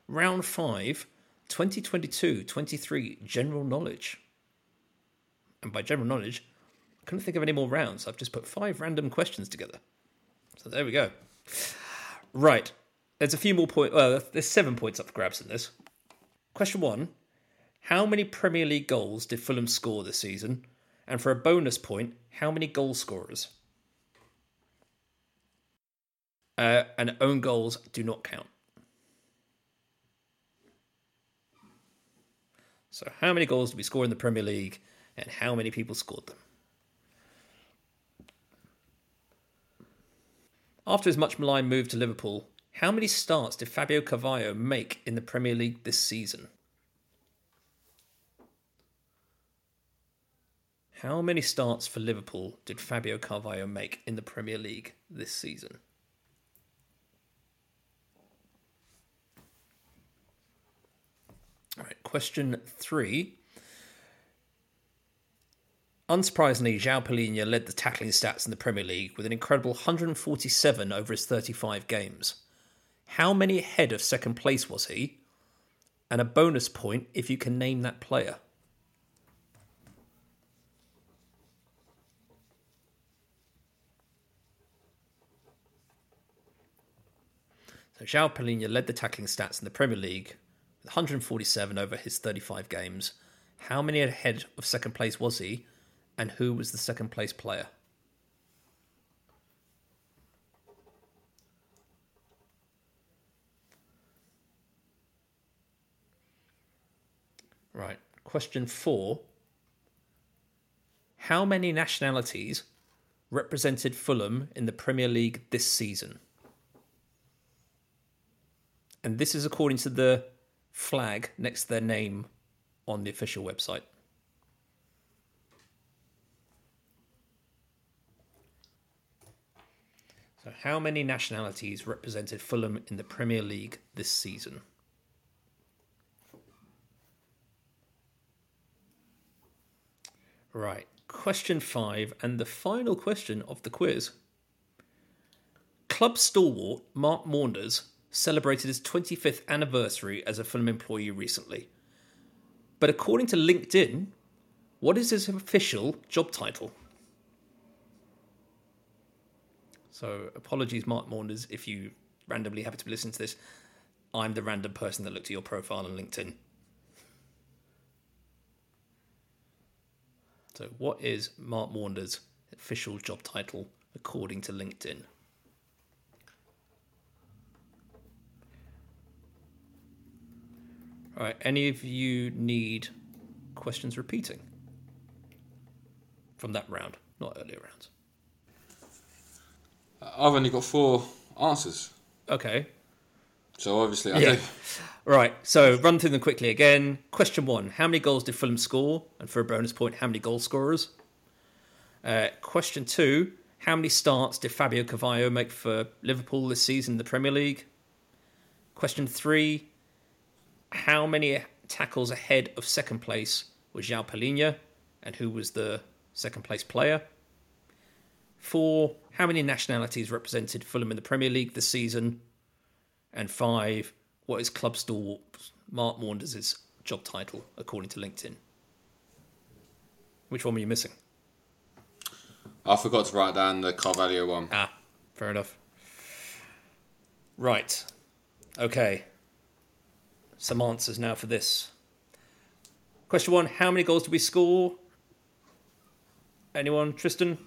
round five. twenty twenty-two twenty-three general knowledge. And by general knowledge, I couldn't think of any more rounds. I've just put five random questions together. So there we go. Right. There's a few more points. Well, there's seven points up for grabs in this. Question one. How many Premier League goals did Fulham score this season? And for a bonus point, how many goal scorers? Uh, and own goals do not count. So how many goals did we score in the Premier League and how many people scored them? After his much maligned move to Liverpool, how many starts did Fabio Carvalho make in the Premier League this season? How many starts for Liverpool did Fabio Carvalho make in the Premier League this season? All right, question three. Unsurprisingly, João Palhinha led the tackling stats in the Premier League with an incredible one hundred forty-seven over his thirty-five games. How many ahead of second place was he? And a bonus point if you can name that player. So João Palhinha led the tackling stats in the Premier League one hundred forty-seven over his thirty-five games. How many ahead of second place was he? And who was the second place player? Right. Question four. How many nationalities represented Fulham in the Premier League this season? And this is according to the flag next to their name on the official website. So how many nationalities represented Fulham in the Premier League this season? Right, question five, and the final question of the quiz. Club stalwart Mark Maunders celebrated his twenty-fifth anniversary as a Fulham employee recently. But according to LinkedIn, what is his official job title? So apologies, Mark Maunders, if you randomly happen to be listening to this. I'm the random person that looked at your profile on LinkedIn. So what is Mark Maunders' official job title according to LinkedIn? All right, any of you need questions repeating from that round, not earlier rounds? I've only got four answers. Okay. So obviously I yeah. do. Right, so run through them quickly again. Question one, how many goals did Fulham score? And for a bonus point, how many goal scorers? Uh, question two, how many starts did Fabio Carvalho make for Liverpool this season in the Premier League? Question three, how many tackles ahead of second place was João Palhinha? And who was the second place player? Four, how many nationalities represented Fulham in the Premier League this season? And five, what is club stalwart Mark Maunders' job title according to LinkedIn? Which one were you missing? I forgot to write down the Carvalho one. Ah, fair enough. Right. Okay. Some answers now for this. Question one, how many goals did we score? Anyone? Tristan?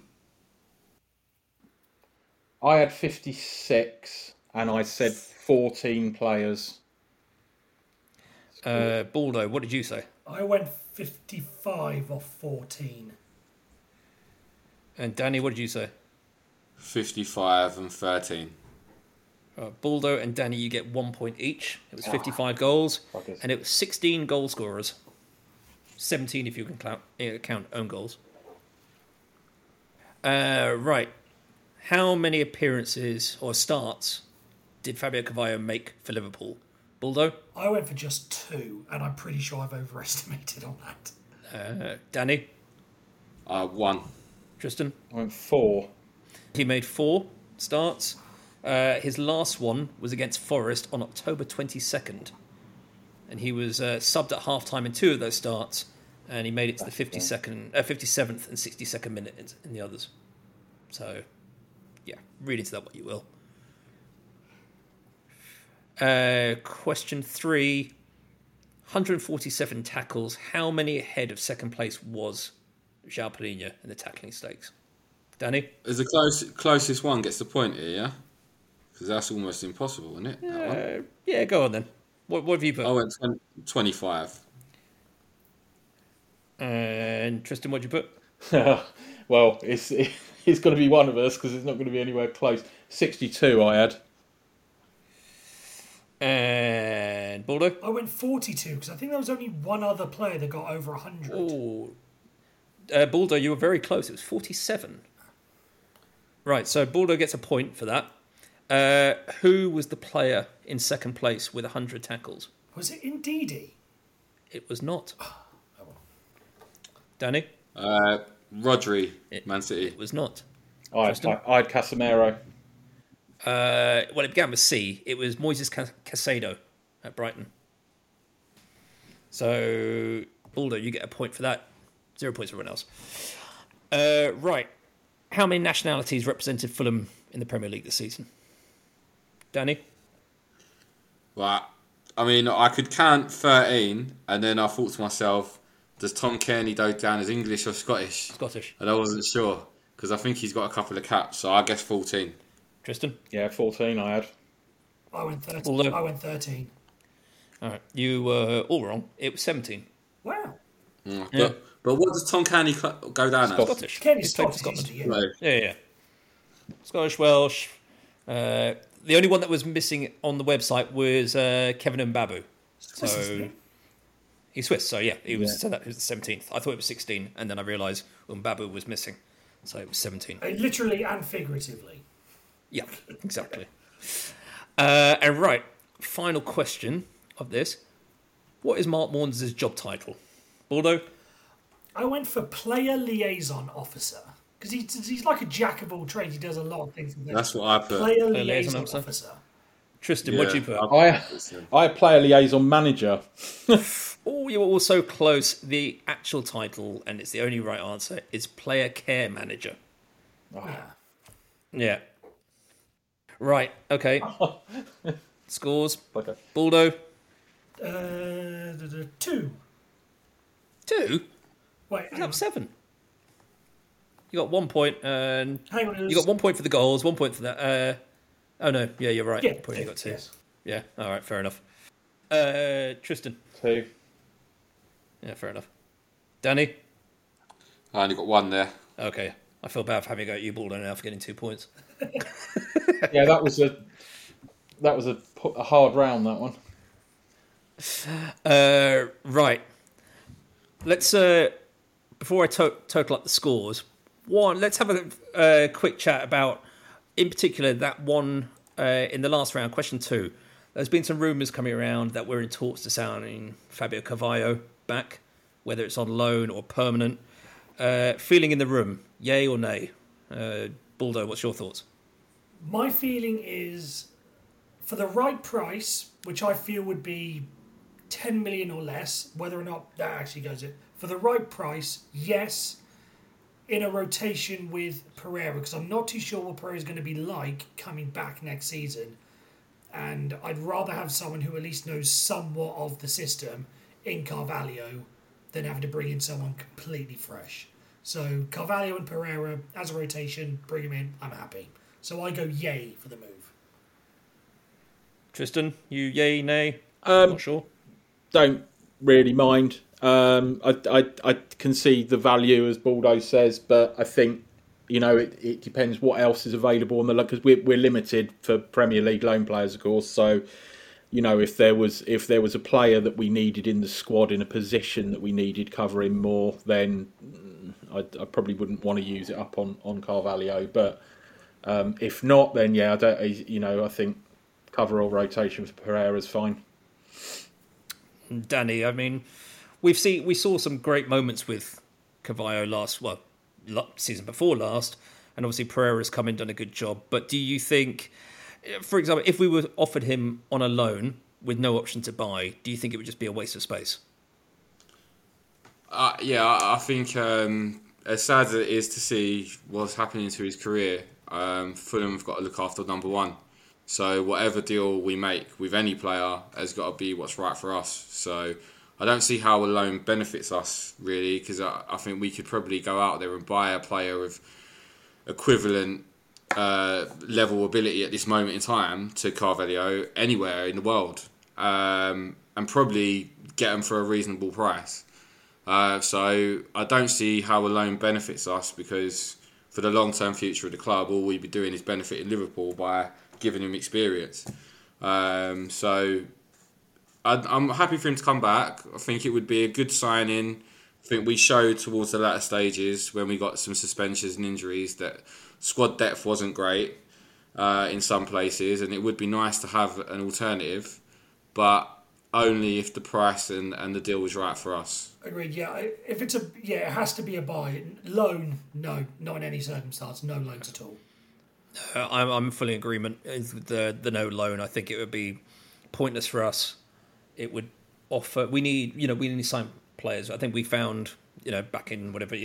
I had fifty-six, and I said fourteen players. Uh, Baldo, what did you say? I went fifty-five off fourteen. And Danny, what did you say? fifty-five and thirteen. Uh, Baldo and Danny, you get one point each. It was fifty-five ah, goals, fuckers. And it was sixteen goal scorers. seventeen if you can count own goals. Uh, right. How many appearances or starts did Fabio Carvalho make for Liverpool? Baldo? I went for just two, and I'm pretty sure I've overestimated on that. Uh, Danny? Uh, one. Tristan? I went four. He made four starts. Uh, his last one was against Forest on October twenty-second, and he was uh, subbed at half-time in two of those starts, and he made it to the fifty-second, uh, fifty-seventh and sixty-second minute in the others. So... yeah, read into that what you will. Uh, question three, one hundred forty-seven tackles. How many ahead of second place was João Palhinha in the tackling stakes? Danny? As the close, closest one gets the point here, yeah? Because that's almost impossible, isn't it? Uh, yeah, go on then. What, what have you put? I went twenty, twenty-five. And Tristan, what did you put? Well, it's... It... It's going to be one of us because it's not going to be anywhere close. sixty-two I had. And Baldo? I went forty-two because I think there was only one other player that got over one hundred. Oh, uh, Baldo, you were very close. It was forty-seven. Right, so Baldo gets a point for that. Uh, who was the player in second place with one hundred tackles? Was it Ndidi? It was not. Oh, well. Danny? Uh... Rodri, it, Man City. It was not. I, I, I had Casemiro. Uh, well, it began with C. It was Moises Caicedo at Brighton. So, Baldo, you get a point for that. Zero points for everyone else. Uh, right. How many nationalities represented Fulham in the Premier League this season? Danny? Well, I mean, I could count thirteen, and then I thought to myself... does Tom Kearney go down as English or Scottish? Scottish. And I wasn't sure, because I think he's got a couple of caps, so I guess fourteen. Tristan? Yeah, fourteen I had. I went thirteen. Although, I went thirteen. All right, you were all wrong. It was seventeen. Mm. Yeah. But, but what does Tom Kenny go down Scottish. as? Scottish. Kenny's Scottish. Scotland. Yeah. Right. yeah, yeah. Scottish, Welsh. Uh, the only one that was missing on the website was uh, Kevin Mbabu. Swiss, so he's Swiss, so yeah, he was, yeah. So that was the seventeenth. I thought it was sixteen, and then I realised Mbabu was missing, so it was seventeen. Literally and figuratively. Yeah, exactly. uh, and right, final question of this. What is Mark Maugham's job title? Baldo? I went for player liaison officer. Because he, he's like a jack of all trades. He does a lot of things. That's what I put. Player, player liaison officer. officer. Tristan, yeah, what do you put? I, I player liaison manager. Oh, you were all so close. The actual title, and it's the only right answer, is player care manager. Oh. Yeah. yeah. Right, okay. Scores. Okay. Baldo? Uh, two. Two? Wait, up seven. You got one point. Um, Hang on, you got one point for the goals, one point for that. Uh, oh, no. Yeah, you're right. Yeah, point, you got two. Yes. Yeah, all right, fair enough. Uh, Tristan? Two. Yeah, fair enough. Danny? I only got one there. Okay. I feel bad for having a go at you, Baldo, now for getting two points. yeah, that was a that was a, a hard round, that one. Uh, right. Let's... Uh, Before I to- total up the scores, one, let's have a uh, quick chat about, in particular, that one uh, in the last round, question two. There's been some rumours coming around that we're in talks to signing Fabio Carvalho back, whether it's on loan or permanent. Uh, feeling in the room, yay or nay? Uh, Baldo, what's your thoughts? My feeling is, for the right price, which I feel would be ten million or less, whether or not that actually goes in. For the right price, yes, in a rotation with Pereira, because I'm not too sure what Pereira's going to be like coming back next season. And I'd rather have someone who at least knows somewhat of the system in Carvalho than having to bring in someone completely fresh. So Carvalho and Pereira, as a rotation, bring him in, I'm happy. So I go yay for the move. Tristan, you yay, nay? Um, not sure. Don't really mind. Um, I, I I can see the value, as Baldo says, but I think, you know, it, it depends what else is available on the because we're we're limited for Premier League loan players, of course. So, you know, if there was if there was a player that we needed in the squad in a position that we needed covering more, then I, I probably wouldn't want to use it up on, on Carvalho. But um, if not, then yeah, I don't. You know, I think cover or rotation for Pereira is fine. Danny, I mean. We've seen we saw some great moments with Carvalho last well season before last, and obviously Pereira's come and done a good job. But do you think, for example, if we were offered him on a loan with no option to buy, do you think it would just be a waste of space? Uh, yeah, I, I think um, as sad as it is to see what's happening to his career, um, Fulham have got to look after number one. So whatever deal we make with any player has got to be what's right for us. So. I don't see how a loan benefits us, really, because I, I think we could probably go out there and buy a player of equivalent uh, level ability at this moment in time to Carvalho anywhere in the world um, and probably get them for a reasonable price. Uh, so I don't see how a loan benefits us because for the long-term future of the club, all we'd be doing is benefiting Liverpool by giving him experience. Um, so... I'm happy for him to come back. I think it would be a good signing. I think we showed towards the latter stages when we got some suspensions and injuries that squad depth wasn't great uh, in some places, and it would be nice to have an alternative, but only if the price and, and the deal was right for us. Agreed. Yeah, if it's a yeah, it has to be a buy. Loan, no, not in any circumstance. No loans at all. Uh, I'm I'm fully in agreement with the the no loan. I think it would be pointless for us. It would offer. We need, you know, we need some players. I think we found, you know, back in whatever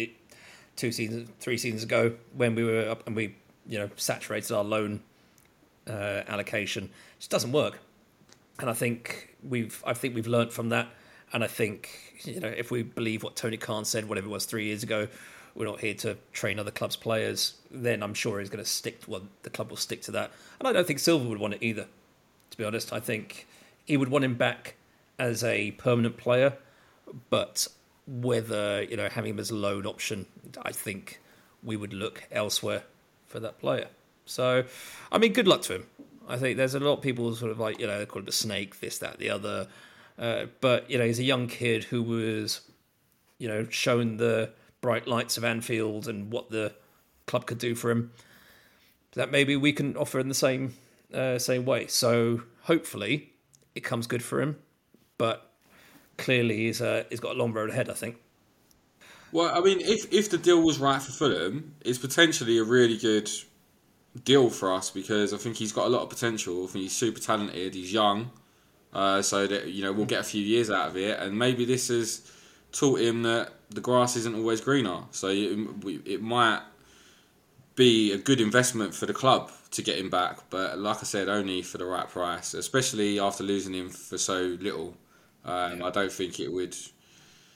two seasons, three seasons ago, when we were up and we, you know, saturated our loan uh, allocation. It just doesn't work. And I think we've, I think we've learnt from that. And I think, you know, if we believe what Tony Khan said, whatever it was three years ago, we're not here to train other clubs' players. Then I'm sure he's going to stick. To, well, the club will stick to that. And I don't think Silva would want it either. To be honest, I think he would want him back as a permanent player, but whether, you know, having him as a loan option, I think we would look elsewhere for that player. So, I mean, good luck to him. I think there's a lot of people sort of like, you know, they call it the snake, this, that, the other. Uh, but, you know, he's a young kid who was, you know, shown the bright lights of Anfield and what the club could do for him. That maybe we can offer in the same uh, same way. So hopefully it comes good for him. But clearly he's uh, he's got a long road ahead, I think. Well, I mean, if, if the deal was right for Fulham, it's potentially a really good deal for us because I think he's got a lot of potential. I think he's super talented. He's young. Uh, so that, you know, we'll get a few years out of it, and maybe this has taught him that the grass isn't always greener. So it, it might be a good investment for the club to get him back, but like I said, only for the right price, especially after losing him for so little. Um, yeah. I don't think it would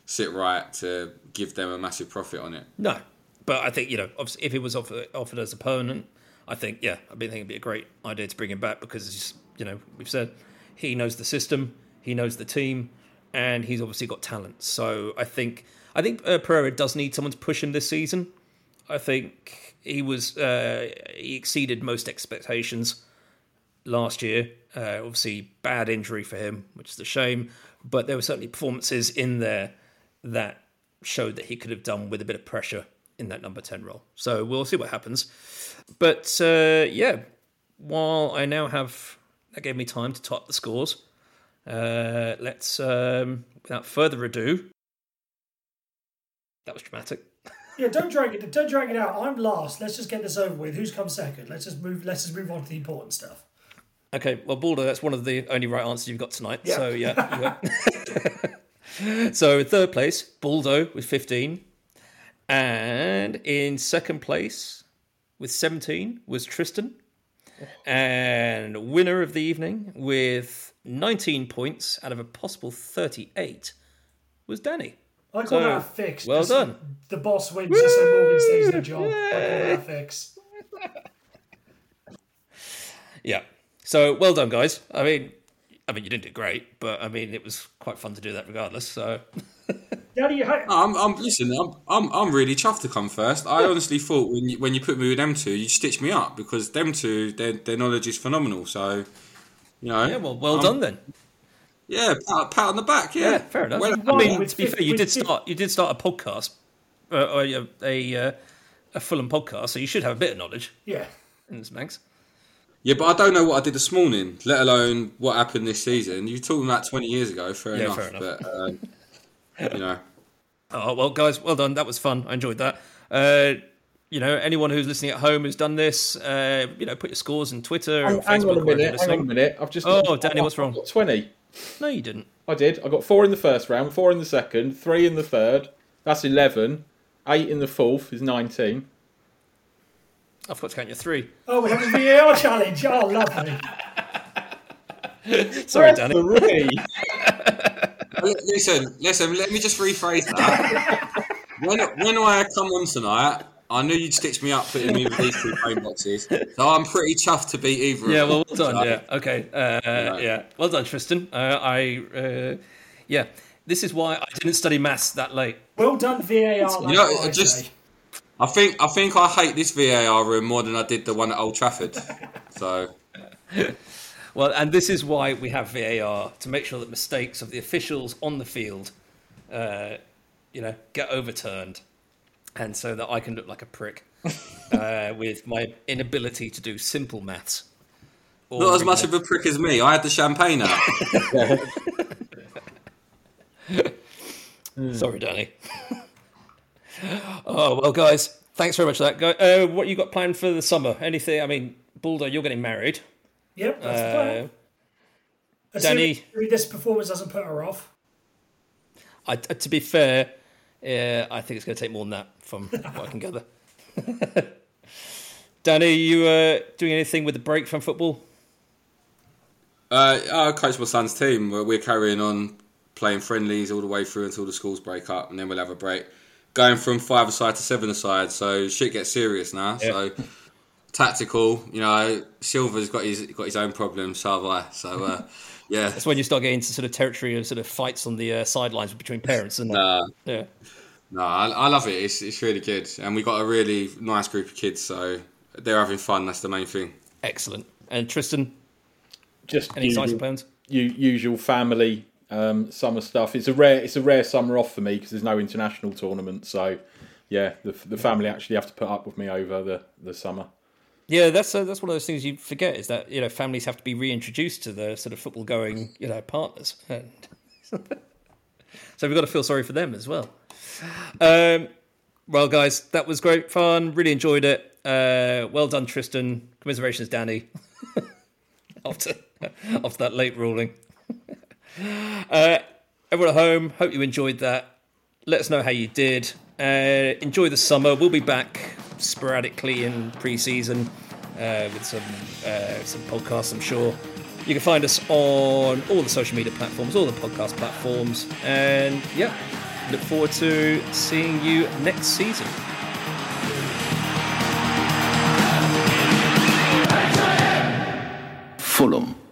sit right to give them a massive profit on it. No, but I think, you know, if it was offered, offered as a permanent, I think yeah, I've been thinking it'd be a great idea to bring him back because, you know, we've said. He knows the system, he knows the team, and he's obviously got talent. So I think I think uh, Pereira does need someone to push him this season. I think he was uh, he exceeded most expectations last year. Uh, obviously, bad injury for him, which is a shame. But there were certainly performances in there that showed that he could have done with a bit of pressure in that number ten role. So we'll see what happens. But uh, yeah, while I now have... That gave me time to top the scores. Uh, let's, um, without further ado, that was dramatic. Yeah, don't drag it. Don't drag it out. I'm last. Let's just get this over with. Who's come second? Let's just move. Let's just move on to the important stuff. Okay. Well, Baldo, that's one of the only right answers you've got tonight. Yeah. So yeah. yeah. So in third place, Baldo with fifteen, and in second place with seventeen was Tristan. And winner of the evening with nineteen points out of a possible thirty-eight was Danny. I call so, that a fix. Well done. The boss wins and so Morgan stays their job. Yeah. I call that a fix. Yeah. So well done, guys. I mean, I mean you didn't do great, but I mean it was quite fun to do that regardless. So. Danny, how- I'm, I'm listen. I'm, I'm, I'm really chuffed to come first. I honestly thought when you, when you put me with them two, you stitched me up because them two, their their knowledge is phenomenal. So, you know, yeah, well, well um, done then. Yeah, pat, pat on the back. Yeah, yeah fair enough. Well, I mean, with, to be with, fair, you with, did start you did start a podcast, uh, a a a Fulham podcast, so you should have a bit of knowledge. Yeah, in this Manx. Yeah, but I don't know what I did this morning, let alone what happened this season. You were talking about twenty years ago. Fair yeah, enough. Fair enough. But, um, you know. Oh well, guys, well done. That was fun. I enjoyed that. Uh, you know, anyone who's listening at home who's done this, uh, you know, put your scores on Twitter. Hang, and Facebook, hang on a minute. Hang on a minute. I've just. Oh, Danny, what's wrong? I got twenty. No, you didn't. I did. I got four in the first round, four in the second, three in the third. That's eleven. Eight in the fourth is nineteen. I forgot to count your three. Oh, we have a V A R challenge. Oh, lovely. Sorry, Danny. Three. Listen, listen, let me just rephrase that. When, when I come on tonight, I knew you'd stitch me up putting me with these two phone boxes. So I'm pretty chuffed to beat either yeah, of them. Yeah, well done, so, yeah. Okay, uh, right. yeah. Well done, Tristan. Uh, I, uh, yeah, this is why I didn't study maths that late. Well done, V A R. You know, I just, I think, I think I hate this V A R room more than I did the one at Old Trafford. So... Well, and this is why we have V A R, to make sure that mistakes of the officials on the field, uh, you know, get overturned. And so that I can look like a prick uh, with my inability to do simple maths. Or Not as much of a prick as me. I had the champagne out. Sorry, Danny. Oh, well, guys, thanks very much for that. Uh, what you got planned for the summer? Anything? I mean, Baldo, you're getting married. Yep, that's the plan. Uh, Danny, this performance doesn't put her off. I, to be fair, uh, I think it's going to take more than that from what I can gather. Danny, you uh, doing anything with the break from football? Uh, I coach my son's team. We're carrying on playing friendlies all the way through until the schools break up, and then we'll have a break. Going from five-a-side to seven-a-side, so shit gets serious now. Yeah. So... tactical. You know, Silva's got his got his own problems, so have I. So, uh, yeah. That's when you start getting into sort of territory of sort of fights on the uh, sidelines between parents, isn't it? Uh, yeah. No, I, I love it. It's it's really good. And we got a really nice group of kids, so they're having fun. That's the main thing. Excellent. And Tristan, just any exciting plans? Usual family um, summer stuff. It's a rare it's a rare summer off for me because there's no international tournament. So, yeah, the the family actually have to put up with me over the, the summer. Yeah, that's uh, that's one of those things you forget, is that, you know, families have to be reintroduced to their sort of football going, you know, partners. And so we've got to feel sorry for them as well. Um, well, guys, that was great fun. Really enjoyed it. Uh, well done, Tristan. Commiserations, Danny. after after that late ruling. Uh, everyone at home, hope you enjoyed that. Let us know how you did. Uh, enjoy the summer. We'll be back sporadically in pre-season uh, with some uh, some podcasts, I'm sure. You can find us on all the social media platforms, all the podcast platforms, and yeah. Look forward to seeing you next season. Fulham.